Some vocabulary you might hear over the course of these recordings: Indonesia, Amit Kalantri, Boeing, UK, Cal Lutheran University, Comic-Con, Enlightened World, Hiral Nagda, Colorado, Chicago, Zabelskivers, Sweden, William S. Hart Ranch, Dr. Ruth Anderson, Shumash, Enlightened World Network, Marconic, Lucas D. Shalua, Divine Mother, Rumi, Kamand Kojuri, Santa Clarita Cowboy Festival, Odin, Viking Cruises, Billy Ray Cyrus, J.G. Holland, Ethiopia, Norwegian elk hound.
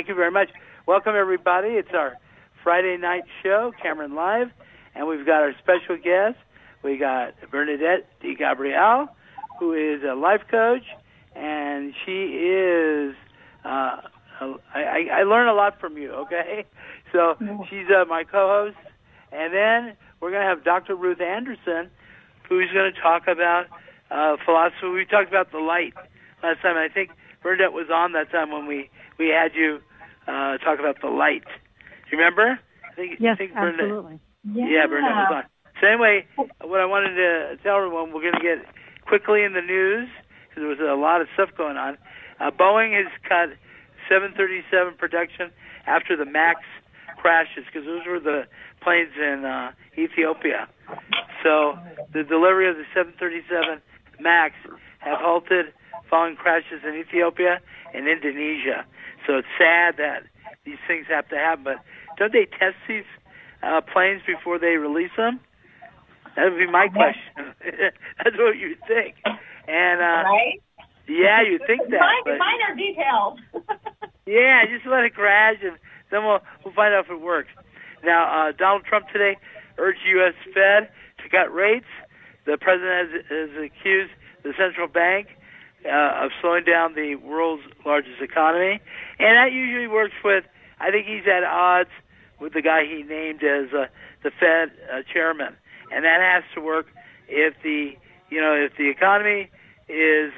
Thank you very much. Welcome, everybody. It's our Friday night show, Cameron Live, and we've got our special guest. We got Bernadette Di Gabriel, who is a life coach, and she is, I learn a lot from you, okay? So she's my co-host. And then we're going to have Dr. Ruth Anderson, who's going to talk about philosophy. We talked about the light last time. I think Bernadette was on that time when we had you talk about the light. Do you remember? I think absolutely. Yeah, Bernadette was on. So anyway, what I wanted to tell everyone, we're going to get quickly in the news because there was a lot of stuff going on. Boeing has cut 737 production after the MAX crashes, because those were the planes in Ethiopia. So the delivery of the 737 MAX have halted following crashes in Ethiopia and Indonesia. So it's sad that these things have to happen, but don't they test these planes before they release them? That would be my question. That's what you think. And right? Yeah, you think that. Mine are detailed. Yeah, just let it crash, and then we'll find out if it works. Now, Donald Trump today urged U.S. Fed to cut rates. The president has accused the central bank of slowing down the world's largest economy, and that usually works with, I think he's at odds with the guy he named as the Fed chairman. And that has to work if the economy is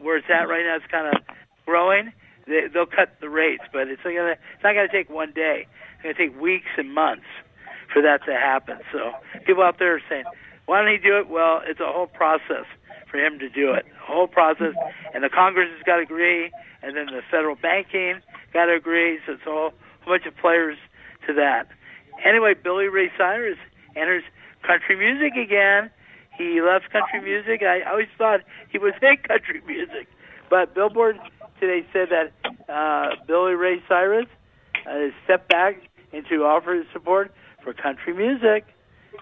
where it's at right now, it's kind of growing. They'll cut the rates, but it's not going to take one day. It's going to take weeks and months for that to happen. So people out there are saying, why don't he do it? Well, it's a whole process for him to do it. A whole process, and the Congress has got to agree, and then the federal banking got to agree. So it's a whole bunch of players to that. Anyway, Billy Ray Cyrus enters country music again. He loves country music. I always thought he was in country music, but Billboard today said that Billy Ray Cyrus has stepped back into offer his support for country music.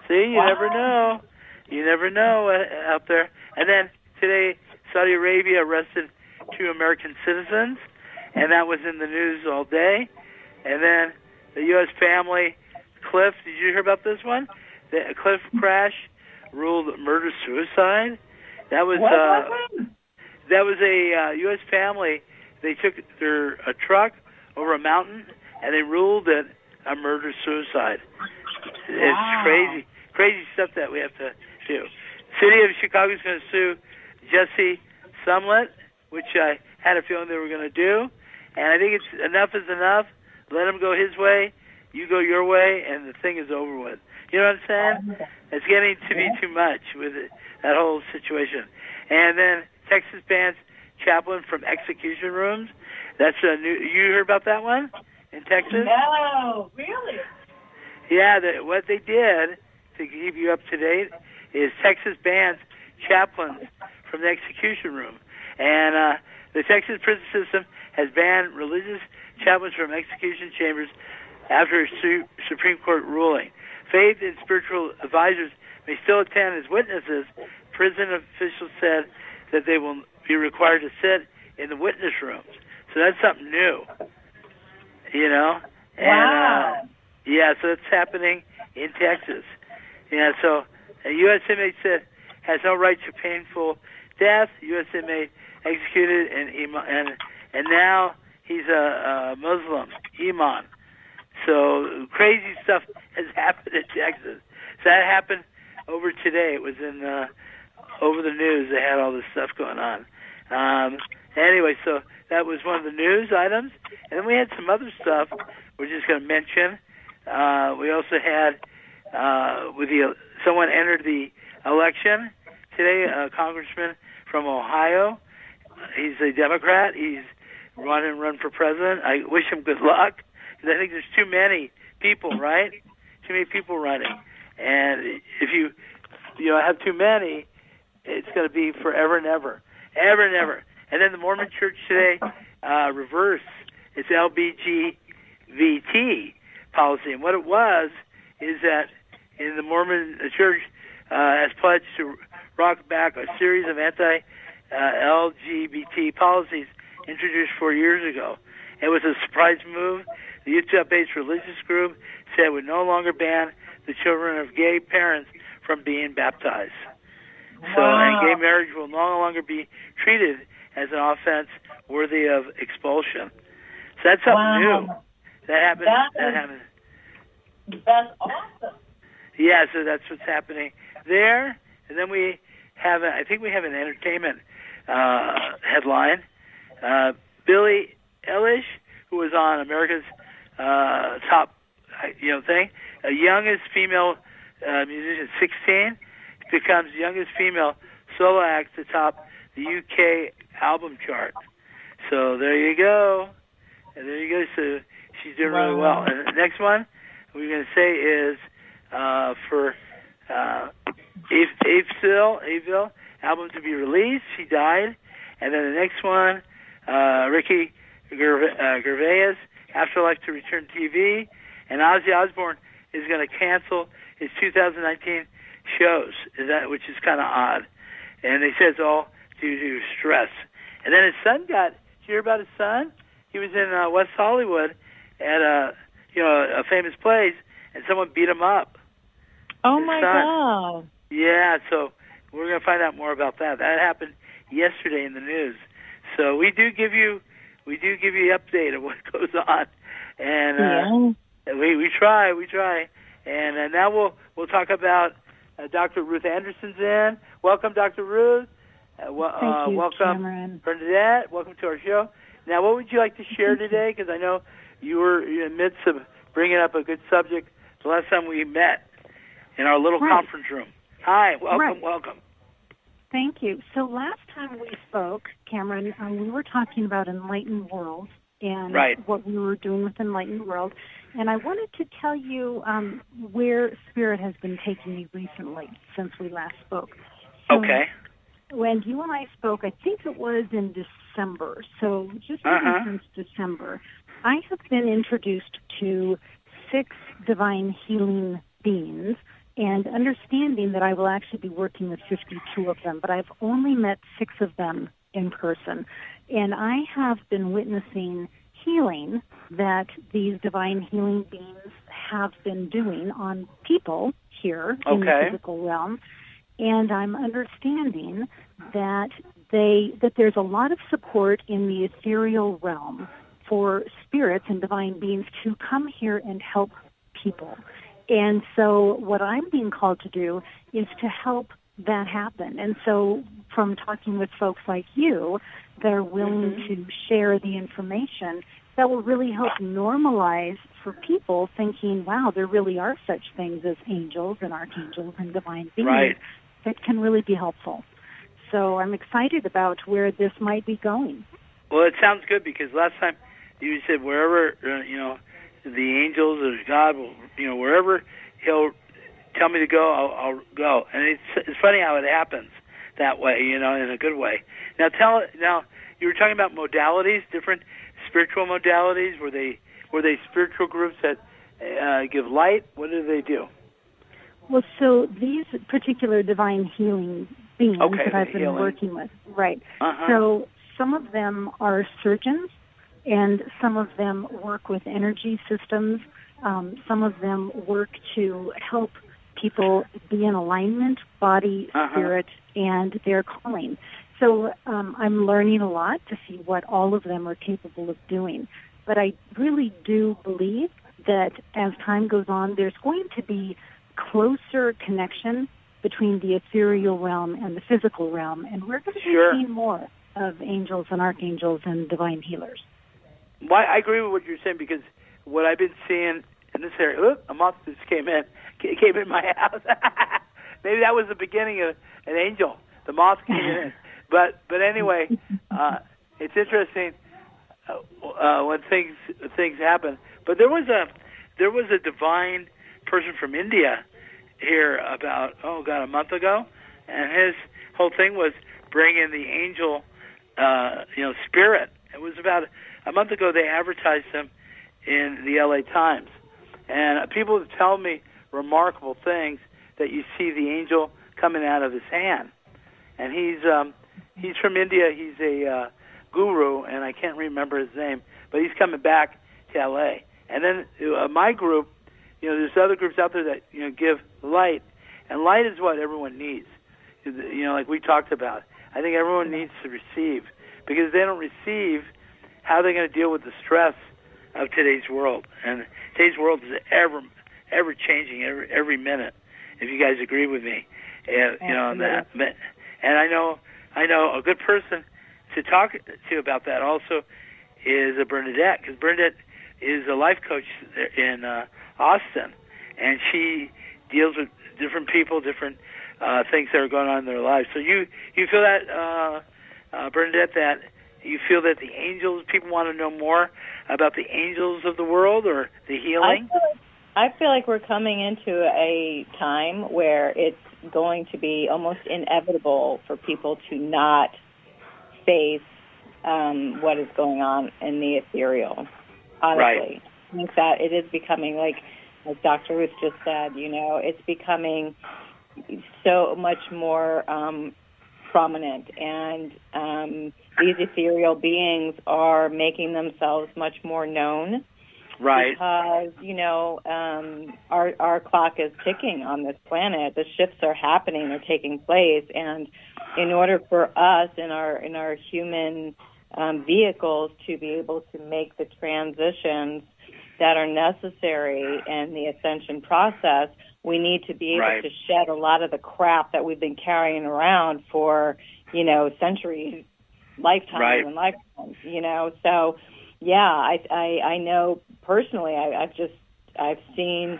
See, you never know. You never know out there. And then today, Saudi Arabia arrested 2 American citizens, and that was in the news all day. And then the U.S. family, Cliff, did you hear about this one? A cliff crash ruled murder-suicide. That was a U.S. family. They took a truck over a mountain, and they ruled it a murder-suicide. Wow. It's crazy stuff that we have to do. City of Chicago is going to sue Jussie Smollett, which I had a feeling they were going to do. And I think it's enough is enough. Let him go his way. You go your way, and the thing is over with. You know what I'm saying? It's getting to be too much with it, that whole situation. And then Texas bans chaplain from execution rooms. That's a new. You heard about that one in Texas? No, really? Yeah. What they did to keep you up to date is Texas bans chaplains from the execution room, and the Texas prison system has banned religious chaplains from execution chambers after a Supreme Court ruling. Faith and spiritual advisors may still attend as witnesses. Prison officials said that they will be required to sit in the witness rooms. So that's something new, you know? And, wow. Yeah, so it's happening in Texas. Yeah, so a U.S. inmate has no right to painful death. U.S. inmate executed, and now he's a Muslim, Iman. So crazy stuff has happened in Texas. So that happened over today. It was in over the news. They had all this stuff going on. Anyway, so that was one of the news items. And then we had some other stuff we're just going to mention. We also had someone entered the election today, a congressman from Ohio. He's a Democrat. He's run for president. I wish him good luck. I think there's too many people, right? Too many people running, and if you have too many, it's going to be forever and ever, ever and ever. And then the Mormon Church today reversed its LGBT policy, and what it was is that in the Mormon Church has pledged to rock back a series of anti-LGBT policies introduced 4 years ago. It was a surprise move. The Utah-based religious group said it would no longer ban the children of gay parents from being baptized. So, wow. And gay marriage will no longer be treated as an offense worthy of expulsion. So that's something new. That happened. That's awesome. Yeah, so that's what's happening there. And then we have, I think we have an entertainment headline. Billie Eilish, who was on America's Top, thing, youngest female musician, 16, becomes youngest female solo act to top the UK album chart. So there you go. And there you go. So she's doing really well. And the next one we're going to say is for Avil album to be released. She died. And then the next one, Ricky Gervais, Afterlife to return TV. And Ozzy Osbourne is going to cancel his 2019 shows, which is kind of odd. And they said it's all due to stress. And then his son did you hear about his son? He was in West Hollywood at a famous place, and someone beat him up. Oh, my God. Yeah, so we're going to find out more about that. That happened yesterday in the news. So we do give you an update of what goes on. And we try. And now we'll talk about Dr. Ruth Anderson's in. Welcome, Dr. Ruth. Thank you, welcome, Cameron. Bernadette. Welcome to our show. Now, what would you like to share today? Because I know you were in the midst of bringing up a good subject the last time we met in our little conference room. Hi, welcome. Thank you. So last time we spoke, Cameron, we were talking about Enlightened World and what we were doing with Enlightened World. And I wanted to tell you where Spirit has been taking me recently since we last spoke. So okay. When you and I spoke, I think it was in December, so just since December, I have been introduced to 6 divine healing beings, and understanding that I will actually be working with 52 of them, but I've only met 6 of them in person, and I have been witnessing healing that these divine healing beings have been doing on people here in the physical realm. And I'm understanding that that there's a lot of support in the ethereal realm for spirits and divine beings to come here and help people. And so what I'm being called to do is to help that happen. And so from talking with folks like you that are willing to share the information, that will really help normalize for people thinking, wow, there really are such things as angels and archangels and divine beings that can really be helpful. So I'm excited about where this might be going. Well, it sounds good because last time you said wherever, the angels or God will, wherever he'll tell me to go, I'll go. And it's funny how it happens that way, in a good way. Now, you were talking about modalities, different spiritual modalities. Were they spiritual groups that give light? What do they do? Well, so these particular divine healing beings that I've been working with, So some of them are surgeons, and some of them work with energy systems. Some of them work to help people be in alignment, body, spirit, and their calling. So I'm learning a lot to see what all of them are capable of doing. But I really do believe that as time goes on, there's going to be closer connection between the ethereal realm and the physical realm. And we're going to be seeing more of angels and archangels and divine healers. Well, I agree with what you're saying because what I've been seeing in this area, a monster just came in my house. Maybe that was the beginning of an angel. The moth came in. But anyway, it's interesting when things happen. But there was a divine person from India here about a month ago, and his whole thing was bringing the angel spirit. It was about a month ago. They advertised him in the LA Times, and people tell me remarkable things that you see the angel coming out of his hand, and he's from India. He's a guru, and I can't remember his name, but he's coming back to L.A. And then my group, you know, there's other groups out there that, you know, give light, and light is what everyone needs, you know, like we talked about. I think everyone needs to receive, because if they don't receive, how are they going to deal with the stress of today's world? And today's world is ever changing every minute, if you guys agree with me, you know, on that. And I know a good person to talk to about that also is Bernadette, because Bernadette is a life coach in Austin, and she deals with different people, different things that are going on in their lives. So you feel that, Bernadette, that you feel that the angels, people want to know more about the angels of the world or the healing? I feel like we're coming into a time where it's going to be almost inevitable for people to not face what is going on in the ethereal, honestly. Right. I think that it is becoming, like as Dr. Ruth just said, you know, it's becoming so much more prominent, and these ethereal beings are making themselves much more known. Right. Because, you know, our clock is ticking on this planet. The shifts are happening, they're taking place, and in order for us in our human vehicles to be able to make the transitions that are necessary in the ascension process, we need to be able right. to shed a lot of the crap that we've been carrying around for, you know, centuries, lifetimes right. and lifetimes, you know. So, yeah, I know personally, I've seen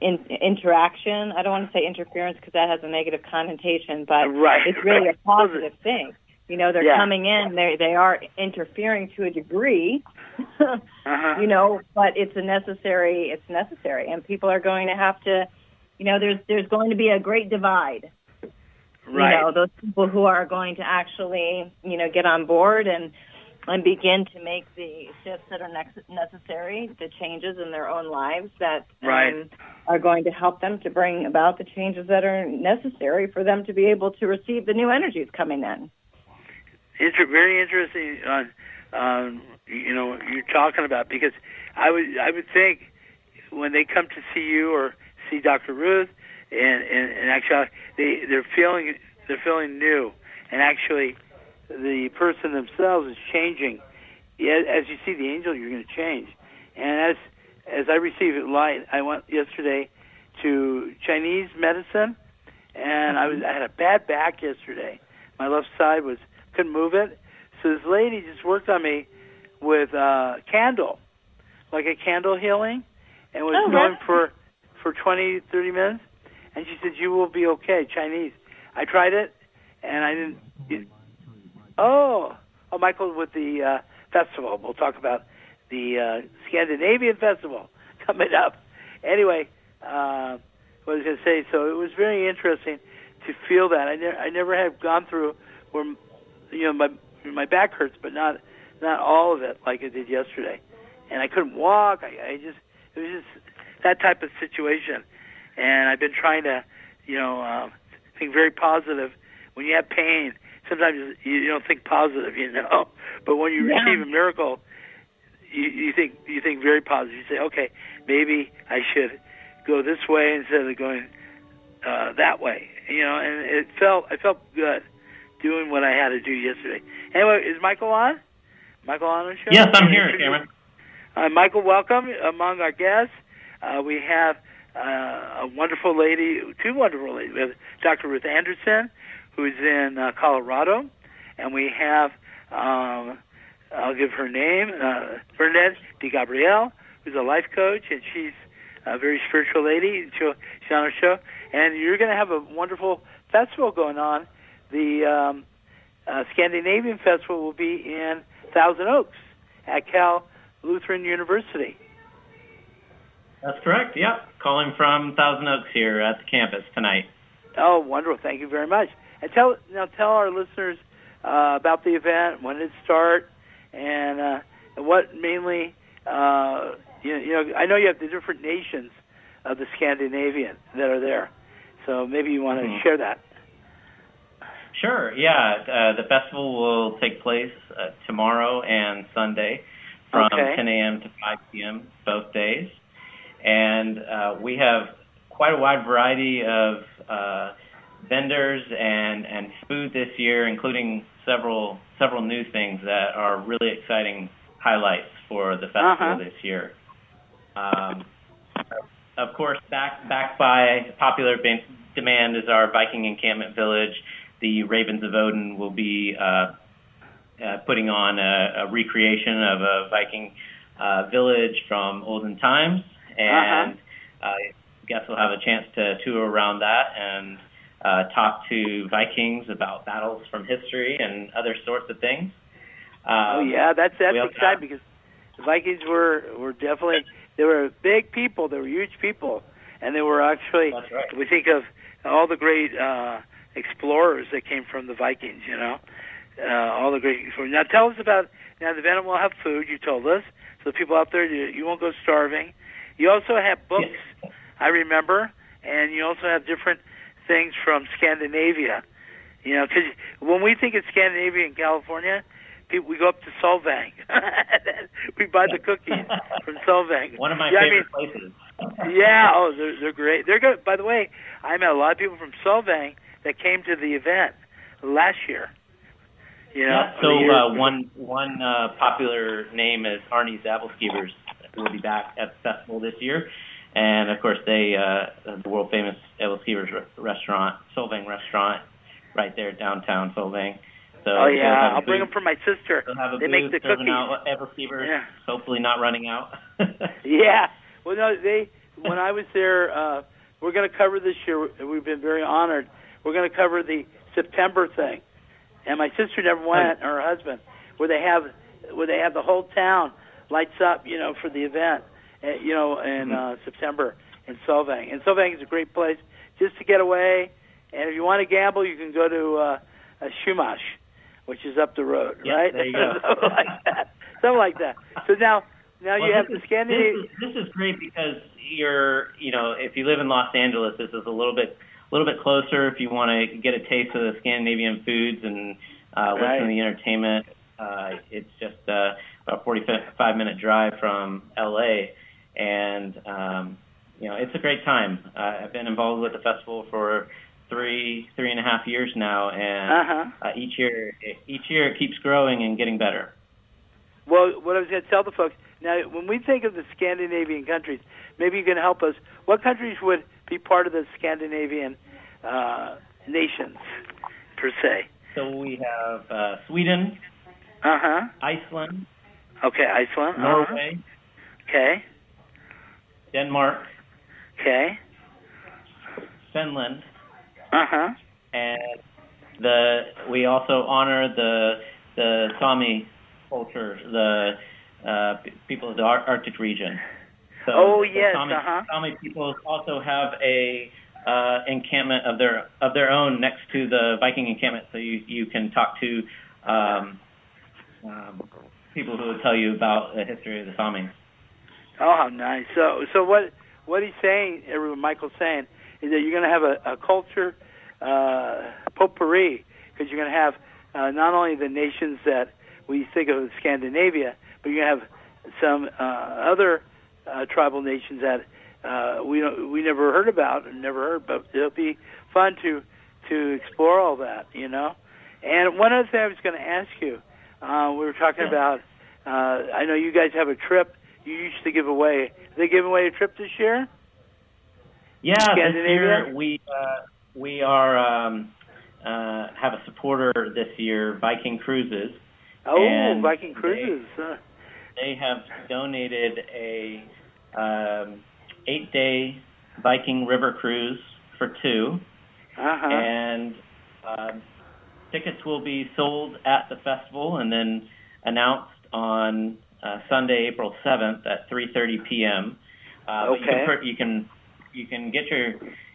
interaction. I don't want to say interference because that has a negative connotation, but right, it's really right. a positive thing. You know, they're yeah. coming in, they are interfering to a degree, uh-huh. you know, but it's necessary. And people are going to have to, you know, there's going to be a great divide. Right. You know, those people who are going to actually, you know, get on board and begin to make the shifts that are necessary, the changes in their own lives that right. are going to help them to bring about the changes that are necessary for them to be able to receive the new energies coming in. It's very interesting, you know, you're talking about, because I would think when they come to see you or see Dr. Ruth, and actually they're feeling new, and actually the person themselves is changing. As you see the angel, you're going to change. And as I received light, I went yesterday to Chinese medicine, and I had a bad back yesterday. My left side couldn't move it. So this lady just worked on me with a candle, like a candle healing, and was going for 20, 30 minutes. And she said, "You will be okay." Chinese. I tried it, and I didn't. Michael with the festival. We'll talk about the Scandinavian Festival coming up. Anyway, what I was going to say, so it was very interesting to feel that. I never have gone through where, you know, my back hurts, but not all of it like it did yesterday. And I couldn't walk. It was just that type of situation. And I've been trying to, you know, think very positive. When you have pain, sometimes you don't think positive, you know. But when you receive a miracle, you think very positive. You say, okay, maybe I should go this way instead of going that way, you know. And I felt good doing what I had to do yesterday. Anyway, is Michael on? Michael on the show? Yes, I'm here, Cameron. Michael, welcome among our guests. We have a wonderful lady, two wonderful ladies. We have Dr. Ruth Anderson, who's in Colorado, and we have, I'll give her name, Bernadette Di Gabriel, who's a life coach, and she's a very spiritual lady. She's on our show, and you're going to have a wonderful festival going on. The Scandinavian Festival will be in Thousand Oaks at Cal Lutheran University. That's correct, yeah. Calling from Thousand Oaks here at the campus tonight. Oh, wonderful. Thank you very much. And tell our listeners about the event, when it starts, and what mainly, you know, I know you have the different nations of the Scandinavian that are there. So maybe you want to share that. Sure, yeah. The festival will take place tomorrow and Sunday from 10 a.m. to 5 p.m. both days. And we have quite a wide variety of vendors and food this year, including several new things that are really exciting highlights for the festival this year. Of course, backed by popular demand is our Viking encampment village. The Ravens of Odin will be putting on a recreation of a Viking village from olden times, and guests will have a chance to tour around that and talk to Vikings about battles from history and other sorts of things. That's exciting because the Vikings were definitely, they were big people, they were huge people, and they were actually, we think of all the great explorers that came from the Vikings, you know, all the great explorers. Now tell us about, now the event will have food, you told us, so the people out there, you won't go starving. You also have books, I remember, and you also have different things from Scandinavia. You know, because when we think of Scandinavia and California, we go up to Solvang. We buy the cookies from Solvang. One of my favorite places. They're great. They're good. By the way, I met a lot of people from Solvang that came to the event last year. You know, one popular name is Arnie Zabelskivers, who will be back at the festival this year. And, of course, they the world-famous Zabelskivers restaurant, Solvang restaurant, right there downtown Solvang. So I'll bring them for my sister. They make the cookies. Hopefully not running out. Well, no, when I was there, we're going to cover this year. We've been very honored. We're going to cover the September thing. And my sister never went, or her husband, where they have the whole town lights up, you know, for the event, you know, in September in Solvang. And Solvang is a great place just to get away. And if you want to gamble, you can go to Shumash, which is up the road, right? There you go. Something like that. So now you have the Scandinavia. This is great because if you live in Los Angeles, this is a little bit closer if you want to get a taste of the Scandinavian foods and listen to the entertainment. It's just a 45-minute drive from L.A., and it's a great time. I've been involved with the festival for three and a half years now, and each year it keeps growing and getting better. Well, what I was going to tell the folks, now when we think of the Scandinavian countries, maybe you can help us. What countries would be part of the Scandinavian nations, per se? So we have Sweden, Iceland, Iceland, Norway, Denmark, Finland, and we also honor the Sami culture, the people of the Arctic region. So Sami people also have a encampment of their own next to the Viking encampment, so you can talk to people who will tell you about the history of the Sami. Oh, how nice! So what he's saying, Michael's saying, is that you're going to have a culture potpourri, because you're going to have not only the nations that we think of as Scandinavia, but you have some other tribal nations that we never heard about, but it'll be fun to explore all that, you know. And one other thing I was going to ask you, we were talking about, I know you guys have a trip you used to give away. Are they giving away a trip this year? Yeah, this year we have a supporter this year, Viking Cruises. Viking Cruises! They have donated a 8-day Viking river cruise for two, and tickets will be sold at the festival and then announced on Sunday, April 7th at 3:30 p.m. You can get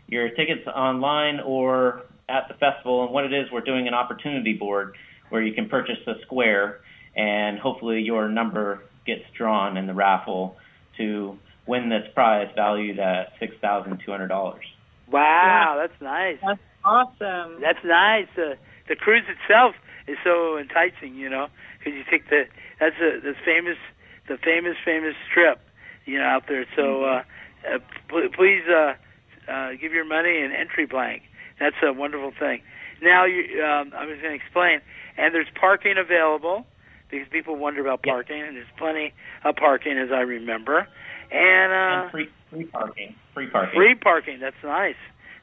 your tickets online or at the festival. And what it is, we're doing an opportunity board where you can purchase a square, and hopefully your number gets drawn in the raffle to win this prize valued at $6,200. Wow, yeah. That's nice. That's awesome. That's nice. the cruise itself is so enticing, you know, because you take the famous trip, you know, out there. So please give your money an entry blank. That's a wonderful thing. Now I was going to explain, and there's parking available because people wonder about parking, and there's plenty of parking as I remember, and free parking. Free parking. That's nice.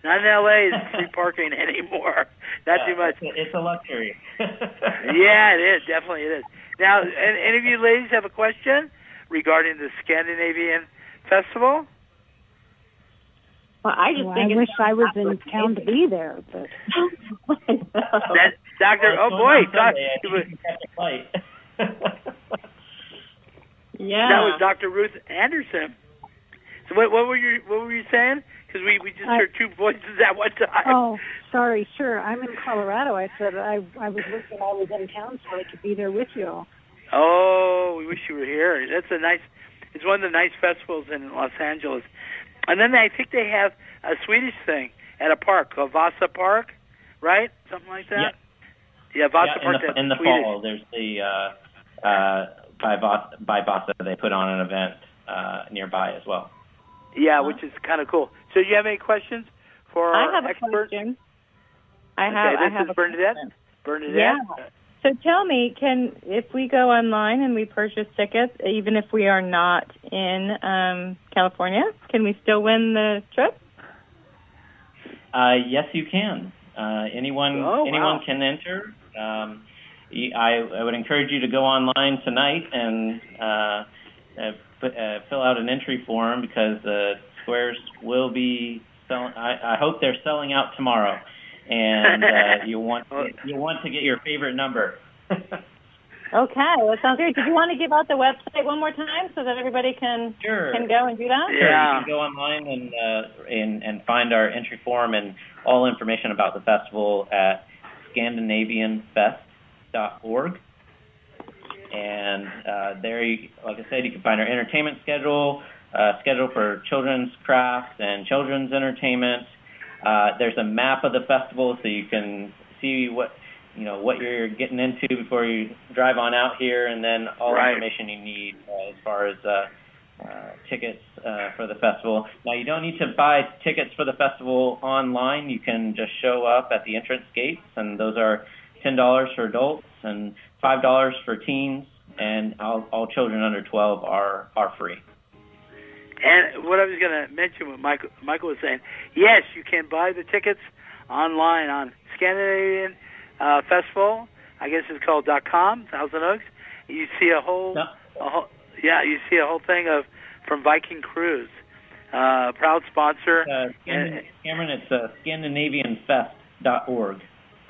Not in L.A. is free parking anymore. Not too much. It's a luxury. Yeah, it is. Definitely it is. Now, any of you ladies have a question regarding the Scandinavian Festival? Well, I wish I was in town to be there. But yeah. That was Dr. Ruth Anderson. So what were you saying? Because we just heard two voices at one time. Oh, sorry. Sure. I'm in Colorado. I said I was looking. I was in town so I could be there with you all. Oh, we wish you were here. That's a nice. It's one of the nice festivals in Los Angeles. And then I think they have a Swedish thing at a park called Vasa Park, right? Something like that? Yeah, Vasa Park. In the fall, there's the by Vasa, they put on an event nearby as well. Yeah, which is kind of cool. So do you have any questions for our experts? I have a Bernadette. Question. Bernadette? Yeah. So tell me, if we go online and we purchase tickets, even if we are not in California, can we still win the trip? Yes, you can. Anyone can enter. I would encourage you to go online tonight and fill out an entry form because the squares will be selling. I hope they're selling out tomorrow, and you want to get your favorite number. Okay, that sounds great. Did you want to give out the website one more time so that everybody can go and do that? Yeah, sure. You can go online and find our entry form and all information about the festival at ScandinavianFest.org. And there, like I said, you can find our entertainment schedule for children's crafts and children's entertainment. There's a map of the festival, so you can see what you're getting into before you drive on out here, and then all information you need as far as tickets for the festival. Now, you don't need to buy tickets for the festival online. You can just show up at the entrance gates, and those are $10 for adults and $5 for teens, and all children under 12 are free. And what I was going to mention, what Michael was saying, yes, you can buy the tickets online on Scandinavian Festival. I guess it's called .com, Thousand Oaks. You see you see a whole thing from Viking Cruise, proud sponsor. Cameron, it's ScandinavianFest.org.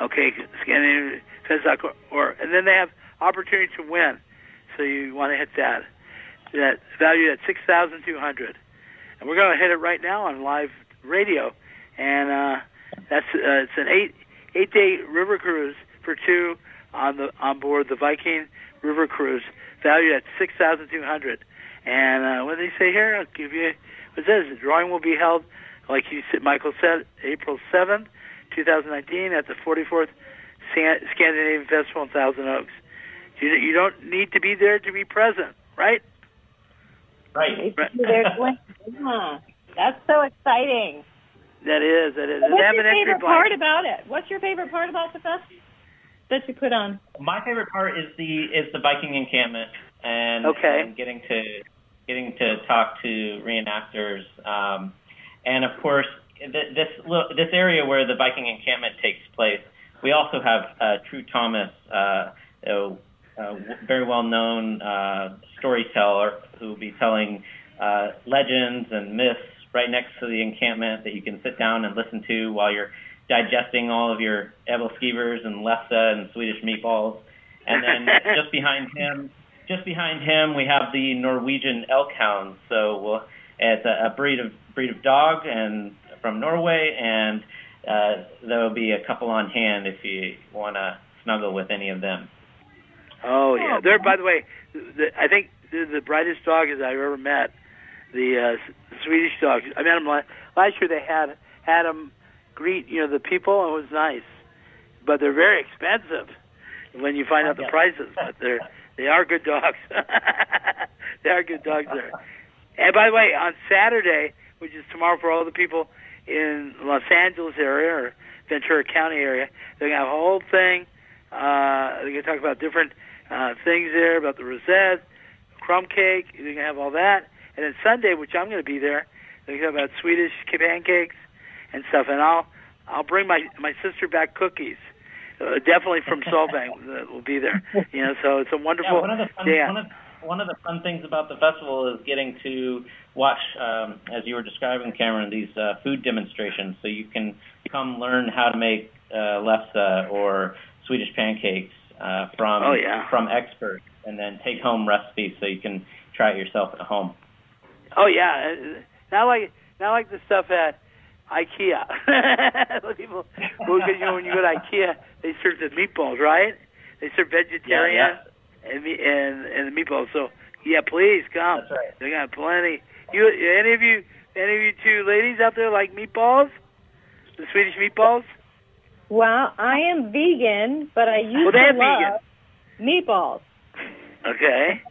Okay, ScandinavianFest.org. And then they have opportunity to win, so you want to hit that value at 6,200, and we're going to hit it right now on live radio, and that's it's an eight-day river cruise for two on board the Viking River Cruise, valued at 6,200, and what do they say here? I'll give you what it says. The drawing will be held, like you said, Michael said, April 7th, 2019, at the 44th Scandinavian Festival in Thousand Oaks. You don't need to be there to be present, right? Right. Yeah. That's so exciting. That is. So what's your favorite part about it? What's your favorite part about the fest that you put on? My favorite part is the Viking encampment and getting to talk to reenactors, and of course this area where the Viking encampment takes place. We also have True Thomas, very well-known storyteller who will be telling legends and myths right next to the encampment that you can sit down and listen to while you're digesting all of your äppelskivers and lefse and Swedish meatballs. And then just behind him, we have the Norwegian elk hound. So it's a breed of dog and from Norway, and there will be a couple on hand if you want to snuggle with any of them. Oh, yeah. They're, by the way, I think the brightest dog I've ever met, the Swedish dog. I met him last year. They had him greet, the people. It was nice. but they're very expensive when you find out the prices. But they are good dogs. They are good dogs there. And by the way, on Saturday, which is tomorrow for all the people in Los Angeles area or Ventura County area, they're going to have a whole thing. They're going to talk about different things there, about the rosette, crumb cake. They're going to have all that. And then Sunday, which I'm going to be there, they're going to talk about Swedish pancakes and stuff. And I'll bring my sister back cookies, definitely from Solvang. That will be there. You know, so it's a wonderful day. One of the fun things about the festival is getting to watch, as you were describing, Cameron, these food demonstrations. So you can come learn how to make lefse or Swedish pancakes from experts, and then take home recipes so you can try it yourself at home. Oh yeah, not like the stuff at IKEA. People, because, you know, when you go to IKEA, they serve the meatballs, right? They serve vegetarian. Yeah, yeah. And the meatballs. So yeah, please come. That's right. They got plenty. You any of you two ladies out there like meatballs? The Swedish meatballs? Well, I am vegan, but I used to love meatballs. Okay,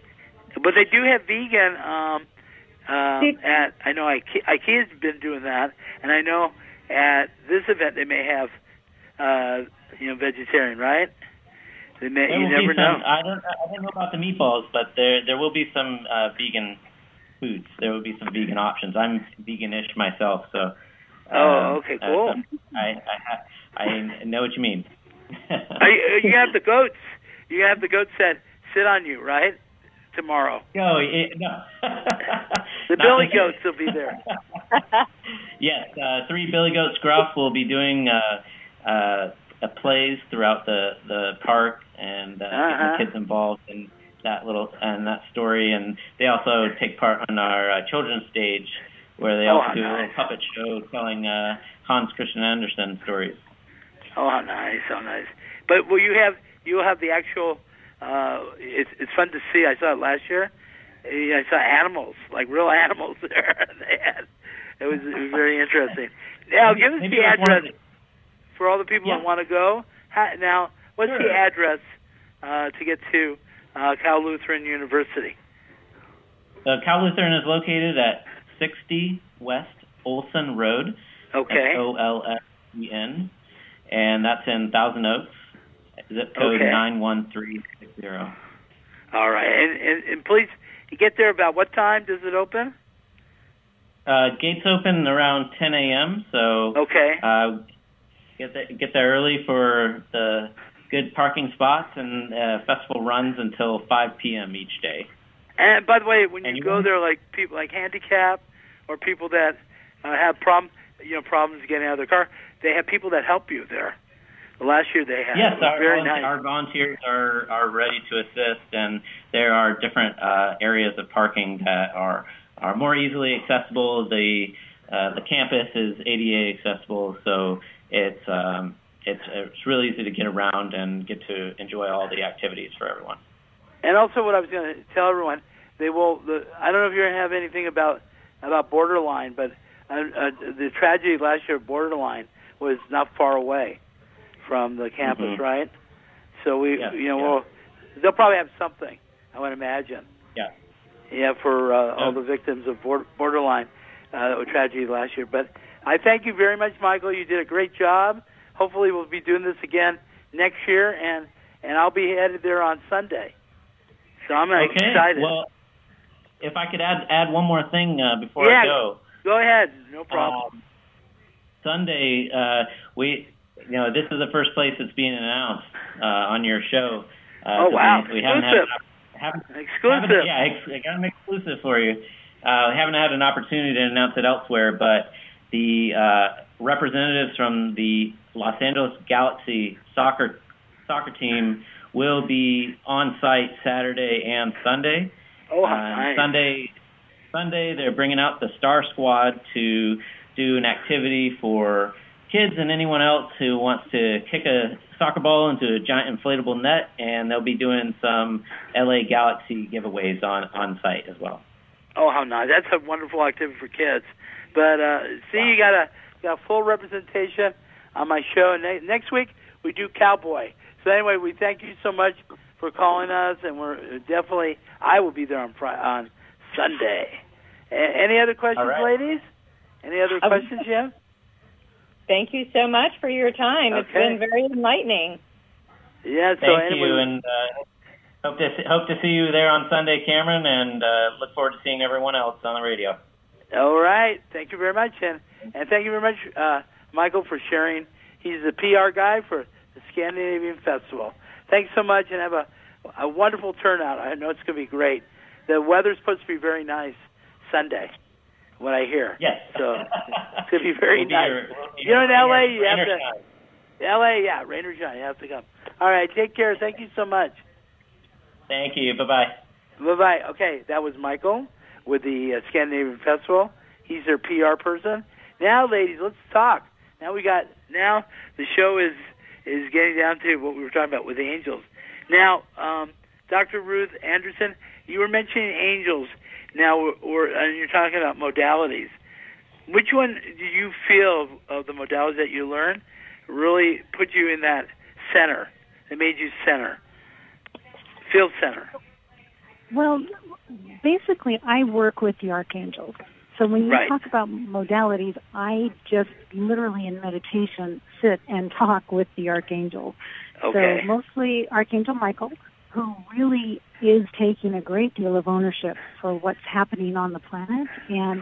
but they do have vegan. I know IKEA's been doing that, and I know at this event they may have vegetarian, right? You never know. I don't know about the meatballs, but there will be some vegan foods. There will be some vegan options. I'm veganish myself, so. Oh, okay, cool. I know what you mean. You have the goats. You have the goats that sit on you, right? Tomorrow. No. The Billy Goats will be there. Yes, 3 Billy Goats Gruff will be doing plays throughout the park and getting the kids involved in that story, and they also take part on our children's stage where they also do a little puppet show telling Hans Christian Andersen stories. Oh, how nice! How nice! But will you have the actual? It's fun to see. I saw it last year. I saw animals, like real animals there. It was very interesting. Now give us the address. For all the people that want to go, now what's the address to get to Cal Lutheran University? Cal Lutheran is located at 60 West Olsen Road. Okay. Olsen, and that's in Thousand Oaks, zip code 91360. All right, and please get there about what time does it open? Gates open around 10 a.m. So okay. Get there early for the good parking spots, and festival runs until 5 p.m. each day. And by the way, when you go there, like people like handicap or people that have problems getting out of their car, they have people that help you there. Last year they had. Yes, our volunteers are ready to assist, and there are different areas of parking that are more easily accessible. The campus is ADA accessible, so it's really easy to get around and get to enjoy all the activities for everyone. And also, what I was going to tell everyone, I don't know if you're going to have anything about Borderline, but the tragedy last year of Borderline was not far away from the campus, right? So they'll probably have something, I would imagine. Yeah. Yeah, for all the victims of Borderline. Tragedy last year. But I thank you very much, Michael. You did a great job. Hopefully we'll be doing this again next year, and I'll be headed there on Sunday. So I'm excited. Well, if I could add one more thing before I go. Go ahead. No problem. Sunday, this is the first place that's being announced on your show. Oh, wow. We haven't had exclusive. I got an exclusive for you. I haven't had an opportunity to announce it elsewhere, but the representatives from the Los Angeles Galaxy soccer team will be on site Saturday and Sunday. Oh, nice. Sunday, they're bringing out the Star Squad to do an activity for kids and anyone else who wants to kick a soccer ball into a giant inflatable net, and they'll be doing some LA Galaxy giveaways on site as well. Oh, how nice. That's a wonderful activity for kids. But you got a full representation on my show. Next week, we do Cowboy. So anyway, we thank you so much for calling us, and we're definitely, I will be there on Sunday. Any other questions, ladies? Any other questions, Jim? Thank you so much for your time. Okay. It's been very enlightening. Yeah, so anyway, thank you, and hope to see you there on Sunday, Cameron, and look forward to seeing everyone else on the radio. All right. Thank you very much, and thank you very much, Michael, for sharing. He's the PR guy for the Scandinavian Festival. Thanks so much, and have a wonderful turnout. I know it's going to be great. The weather's supposed to be very nice Sunday, what I hear. Yes. So it's going to be very nice. You know, in L.A., you have to... L.A., yeah, rain or shine, you have to come. All right, take care. Thank you so much. Thank you. Bye-bye. Bye-bye. Okay, that was Michael with the Scandinavian Festival. He's their PR person. Now, ladies, let's talk. Now the show is getting down to what we were talking about with the angels. Now, Dr. Ruth Anderson, you were mentioning angels. Now, and you're talking about modalities. Which one do you feel of the modalities that you learn really put you in that center? It made you center, feel center. Well, basically, I work with the archangels. So when you talk about modalities, I just literally in meditation sit and talk with the archangels. Okay. So mostly Archangel Michael, who really is taking a great deal of ownership for what's happening on the planet and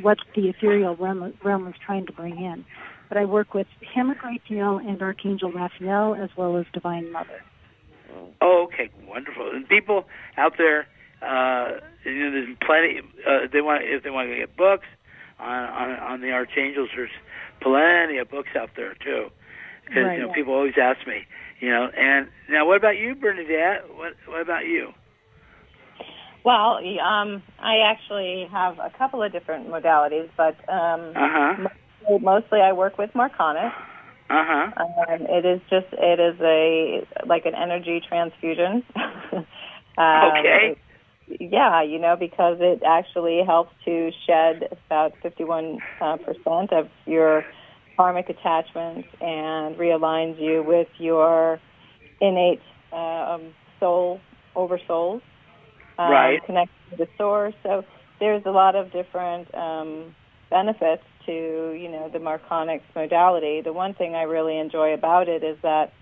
what the ethereal realm is trying to bring in. But I work with him a great deal and Archangel Raphael as well as Divine Mother. Oh, okay, wonderful. And people out there, you know, there's plenty. If they want to get books on the archangels, there's plenty of books out there too. Because you know, people always ask me, you know. And now, what about you, Bernadette? What about you? Well, I actually have a couple of different modalities, but. Mostly I work with Marconic. It is an energy transfusion. Yeah, you know, because it actually helps to shed about 51% of your karmic attachments and realigns you with your innate soul, oversoul, connection to the source. So there's a lot of different benefits to, you know, the Marconics modality. The one thing I really enjoy about it is that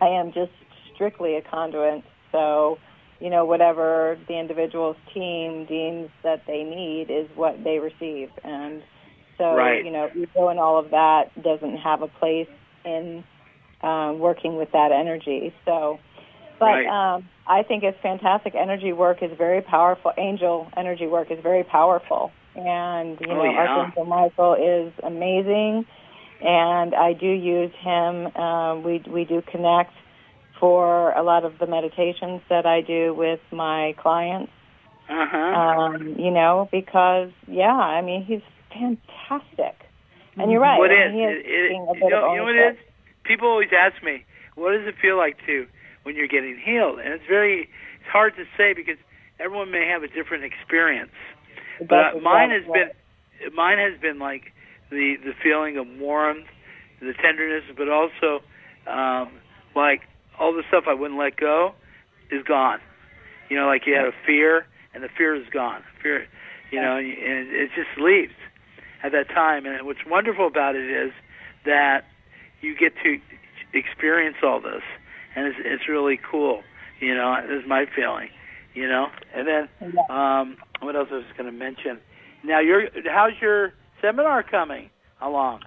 I am just strictly a conduit. So, you know, whatever the individual's team deems that they need is what they receive. And so, you know, ego and all of that doesn't have a place in working with that energy. So, but I think it's fantastic. Energy work is very powerful. Angel energy work is very powerful. And, you know, Archangel Michael is amazing, and I do use him. We do connect for a lot of the meditations that I do with my clients, you know, because, I mean, he's fantastic. And you're right. What is it? You know what it is? People always ask me, what does it feel like to when you're getting healed? And it's hard to say because everyone may have a different experience. But mine has been like the feeling of warmth, the tenderness, but also like all the stuff I wouldn't let go is gone. You know, like you had a fear, and the fear is gone. Fear, you know, and it just leaves at that time. And what's wonderful about it is that you get to experience all this, and it's really cool. You know, this is my feeling. You know, and then what else I was going to mention? Now, how's your seminar coming along?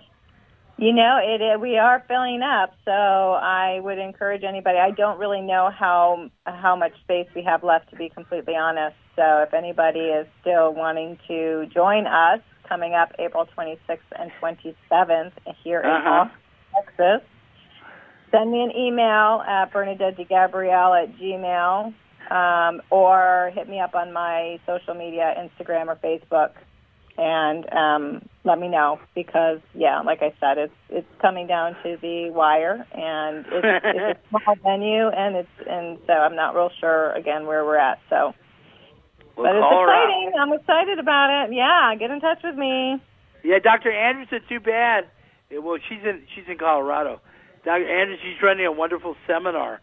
You know, we are filling up, so I would encourage anybody. I don't really know how much space we have left, to be completely honest. So if anybody is still wanting to join us, coming up April 26th and 27th here in Austin, Texas, send me an email at BernadetteDiGabriel@gmail.com. Or hit me up on my social media, Instagram or Facebook, and let me know because, yeah, like I said, it's coming down to the wire, and it's a small venue, and so I'm not real sure again where we're at. So, but it's exciting. I'm excited about it. Yeah, get in touch with me. Yeah, Dr. Anderson. Too bad Well, she's in Colorado. Dr. Anderson, she's running a wonderful seminar,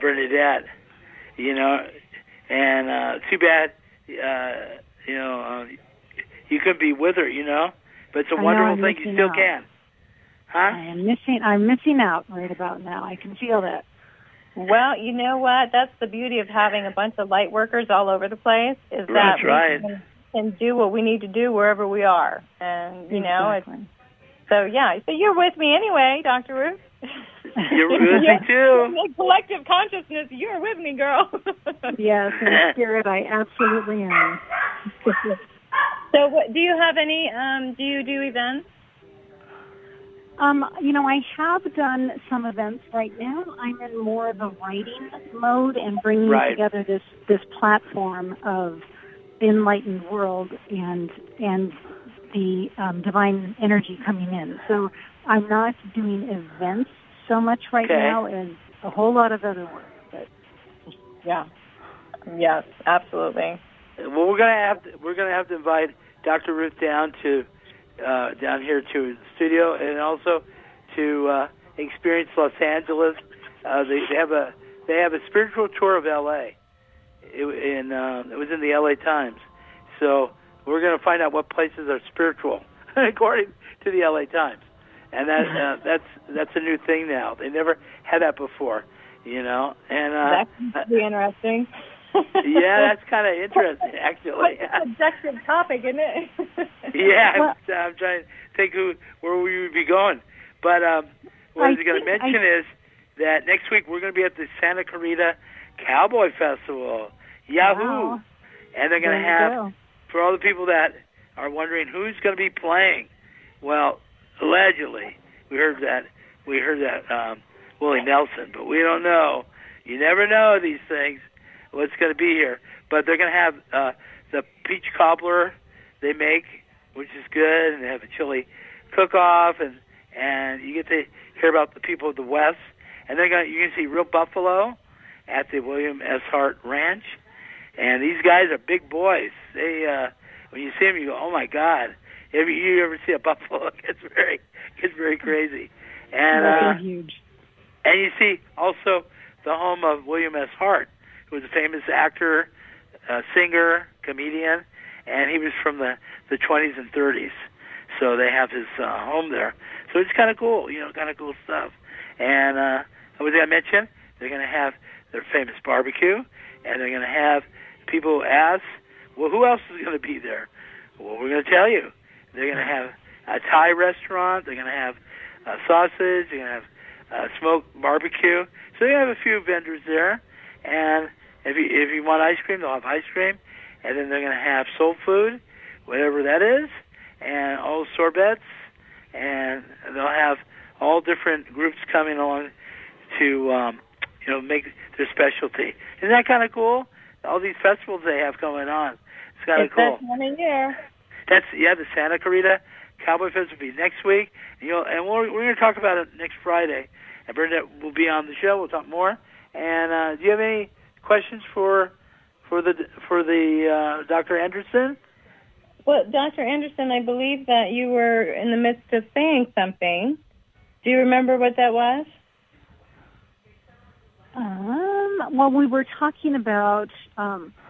Bernadette. You know, and too bad, you know, you couldn't be with her. You know, but it's a wonderful thing. You still can. Huh? I'm missing out right about now. I can feel that. Well, you know what? That's the beauty of having a bunch of light workers all over the place, is that we can do what we need to do wherever we are. And, you know, so you're with me anyway, Dr. Ruth. You're with me, too. In the collective consciousness, you're with me, girl. Yes, in spirit, I absolutely am. So what, do you have any, do you do events? You know, I have done some events right now. I'm in more of a writing mode and bringing together this platform of the Enlightened World and the divine energy coming in. So I'm not doing events so much now as a whole lot of other work. But yes, absolutely. Well, we're gonna have to invite Dr. Ruth down here to the studio, and also to experience Los Angeles. They have a spiritual tour of L.A. It was in the L.A. Times. So we're going to find out what places are spiritual according to the L.A. Times, and that's a new thing now. They never had that before, you know. And that's really interesting. Yeah, that's kind of interesting, actually. It's a subjective topic, isn't it? Yeah, I'm trying to think where we would be going. But what I was going to mention is that next week we're going to be at the Santa Clarita Cowboy Festival. Yahoo! Wow. And they're going to have, for all the people that are wondering who's going to be playing, well, allegedly, we heard that Willie Nelson, but we don't know. You never know these things. What's going to be here? But they're going to have the peach cobbler they make, which is good, and they have a chili cook-off, and you get to hear about the people of the West. And they're going, you're going to see real buffalo at the William S. Hart Ranch. And these guys are big boys. They when you see them, you go, oh my God! If you ever see a buffalo, it gets very crazy. And huge. And you see also the home of William S. Hart, who was a famous actor, singer, comedian, and he was from the 20s and 30s. So they have his home there. So it's kind of cool, you know, kind of cool stuff. And I was going to mention, they're going to have their famous barbecue, and they're going to have people ask, well, who else is going to be there? Well, we're going to tell you. They're going to have a Thai restaurant. They're going to have sausage. They're going to have smoked barbecue. So they have a few vendors there. And if you want ice cream, they'll have ice cream. And then they're going to have soul food, whatever that is, and all sorbets. And they'll have all different groups coming along to, you know, make their specialty. Isn't that kind of cool? All these festivals they have going on. It's kind of cool. That's one a year. The Santa Clarita Cowboy Festival will be next week. You know, and we're going to talk about it next Friday. And Bernadette will be on the show. We'll talk more. And do you have any questions for the Dr. Anderson? Well, Dr. Anderson, I believe that you were in the midst of saying something. Do you remember what that was? Well, we were talking about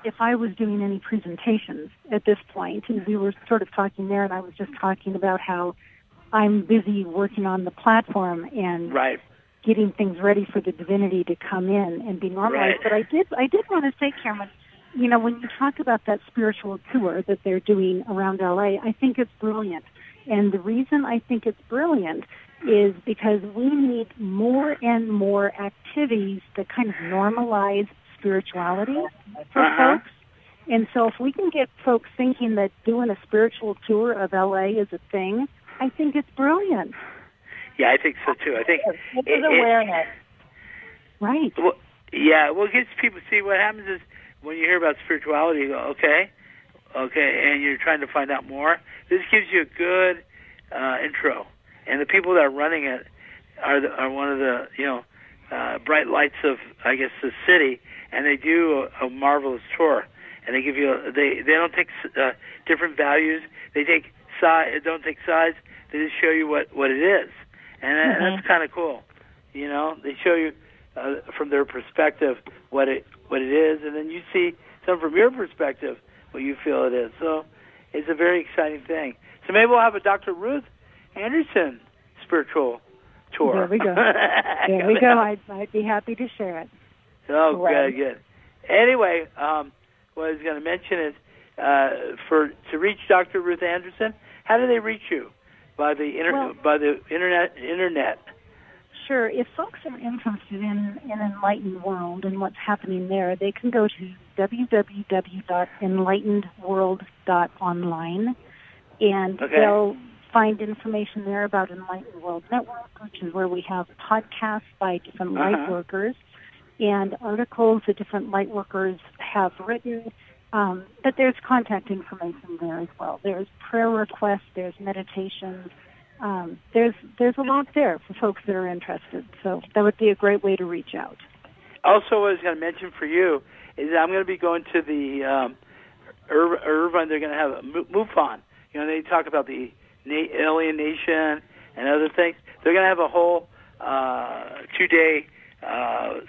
if I was doing any presentations at this point, and we were sort of talking there, and I was just talking about how I'm busy working on the platform and getting things ready for the divinity to come in and be normalized. Right. But I did want to say, Cameron, you know, when you talk about that spiritual tour that they're doing around L.A., I think it's brilliant. And the reason I think it's brilliant is because we need more and more activities that kind of normalize spirituality for folks. And so if we can get folks thinking that doing a spiritual tour of L.A. is a thing, I think it's brilliant. Yeah, I think so, too. I think it's awareness. Right. Well, yeah, well, it gets people, see, what happens is when you hear about spirituality, you go, okay, and you're trying to find out more. This gives you a good intro. And the people that are running it are one of the, you know, bright lights of, I guess, the city, and they do a marvelous tour. And they give you, they don't take different values. They don't take size. They just show you what it is. And that's kind of cool. You know, they show you from their perspective what it is, and then you see some from your perspective what you feel it is. So it's a very exciting thing. So maybe we'll have a Dr. Ruth Anderson spiritual tour. There we go. There we go. I'd be happy to share it. Oh, right. Good. Anyway, what I was going to mention is to reach Dr. Ruth Anderson, how do they reach you? By the internet. Sure. If folks are interested in Enlightened World and what's happening there, they can go to www.enlightenedworld.online, and they'll find information there about Enlightened World Network, which is where we have podcasts by different light workers and articles that different light workers have written. But there's contact information there as well. There's prayer requests. There's meditations. There's a lot there for folks that are interested. So that would be a great way to reach out. Also, what I was going to mention for you is I'm going to be going to the Irvine. They're going to have a MUFON. You know, they talk about the alienation and other things. They're going to have a whole 2-day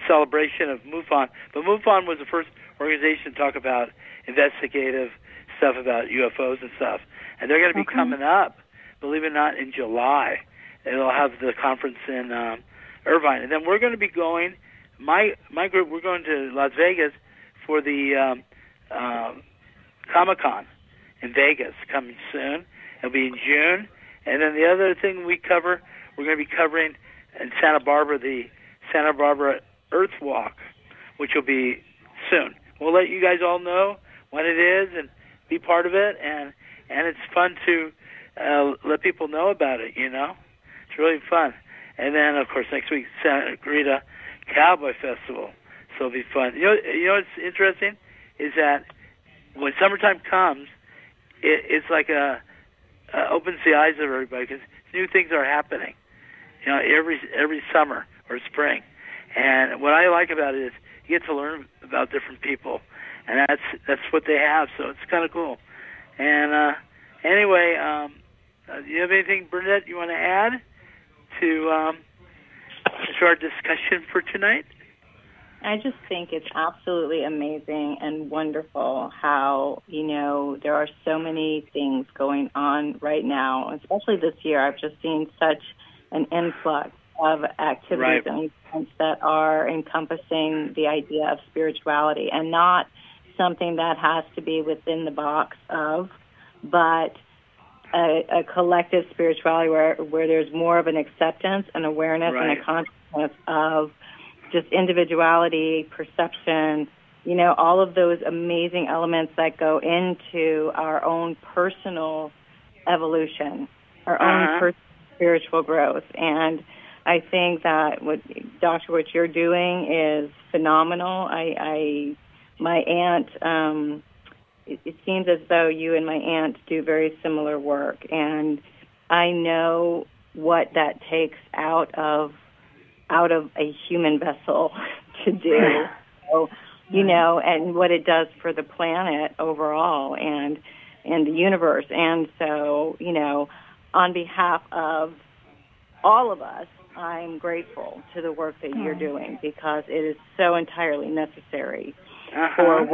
celebration of MUFON. But MUFON was the first organization to talk about investigative stuff about UFOs and stuff. And they're going to be coming up, believe it or not, in July. They'll have the conference in Irvine. And then we're going to be going, my group, we're going to Las Vegas for the Comic-Con in Vegas coming soon. It'll be in June. And then the other thing we're going to be covering in Santa Barbara, the Santa Barbara Earth Walk, which will be soon. We'll let you guys all know when it is and be part of it, and it's fun to let people know about it, you know. It's really fun. And then, of course, next week, Santa Clarita Cowboy Festival, so it'll be fun. You know what's interesting is that when summertime comes, it's like opens the eyes of everybody because new things are happening, you know, every summer or spring. And what I like about it is you get to learn about different people, and that's what they have, so it's kind of cool. And anyway, do you have anything, Bernadette, you want to add to our discussion for tonight? I just think it's absolutely amazing and wonderful how, you know, there are so many things going on right now, especially this year. I've just seen such an influx of activities and events that are encompassing the idea of spirituality, and not something that has to be within the box of, but a collective spirituality where there's more of an acceptance and awareness and a consciousness of just individuality, perception, you know, all of those amazing elements that go into our own personal evolution, our own personal spiritual growth. And I think that, what you're doing is phenomenal. My aunt, it seems as though you and my aunt do very similar work, and I know what that takes out of a human vessel to do. So, you know, and what it does for the planet overall and the universe. And so, you know, on behalf of all of us, I'm grateful to the work that you're doing, because it is so entirely necessary for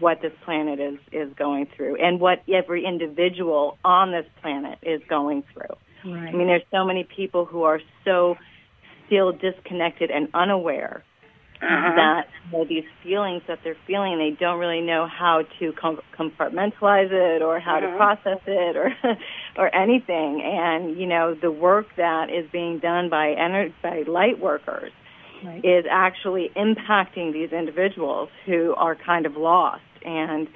what this planet is going through, and what every individual on this planet is going through. Right. I mean, there's so many people who are so still disconnected and unaware that, you know, these feelings that they're feeling, they don't really know how to compartmentalize it, or how to process it, or anything. And, you know, the work that is being done by light workers is actually impacting these individuals who are kind of lost, and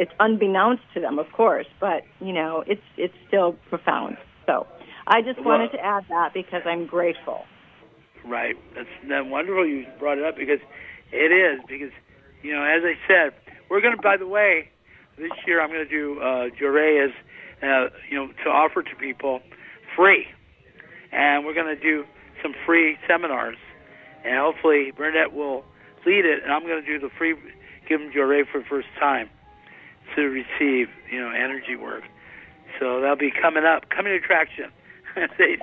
it's unbeknownst to them, of course, but, you know, it's still profound. So I just wanted to add that because I'm grateful. Right. That's wonderful you brought it up, because it is, because, you know, as I said, we're going to, by the way, this year I'm going to do Jureas, you know, to offer to people free. And we're going to do some free seminars. And hopefully Bernadette will lead it, and I'm going to do the free, give them Jure for the first time to receive, you know, energy work. So that'll be coming up, coming attraction, they say.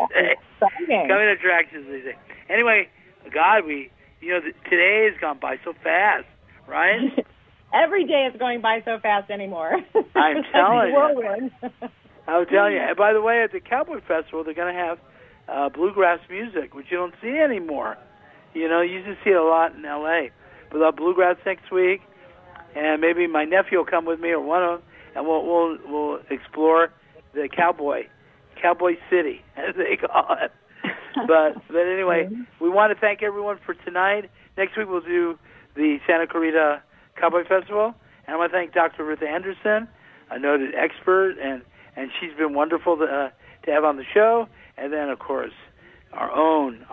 Coming attractions, they say. Anyway, God, today has gone by so fast, right? Every day is going by so fast anymore. I'm telling you. I'm telling you. And by the way, at the Cowboy Festival, they're going to have bluegrass music, which you don't see anymore. You know, you used to see it a lot in L.A. But they'll have bluegrass next week, and maybe my nephew will come with me or one of them, and we'll explore the Cowboy City, as they call it. But anyway, we want to thank everyone for tonight. Next week we'll do the Santa Clarita Cowboy Festival, and I want to thank Dr. Ruth Anderson, a noted expert, and she's been wonderful to have on the show. And then, of course, our own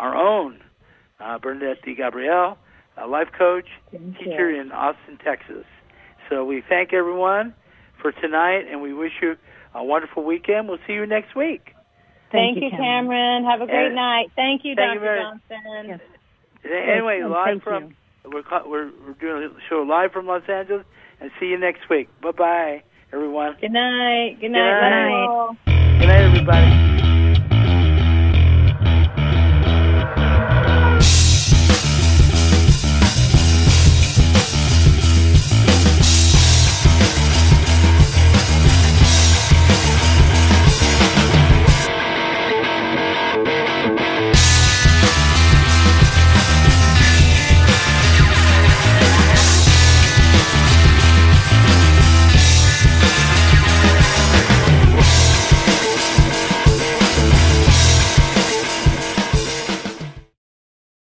Bernadette Di Gabriel, a life coach, teacher in Austin, Texas. So we thank everyone for tonight, and we wish you a wonderful weekend. We'll see you next week. Thank you, Cameron. Have a great night. Thank you, Dr. Johnson. Yes. Anyway, we're doing a show live from Los Angeles, and see you next week. Bye-bye, everyone. Good night. Good night. Good night, everybody.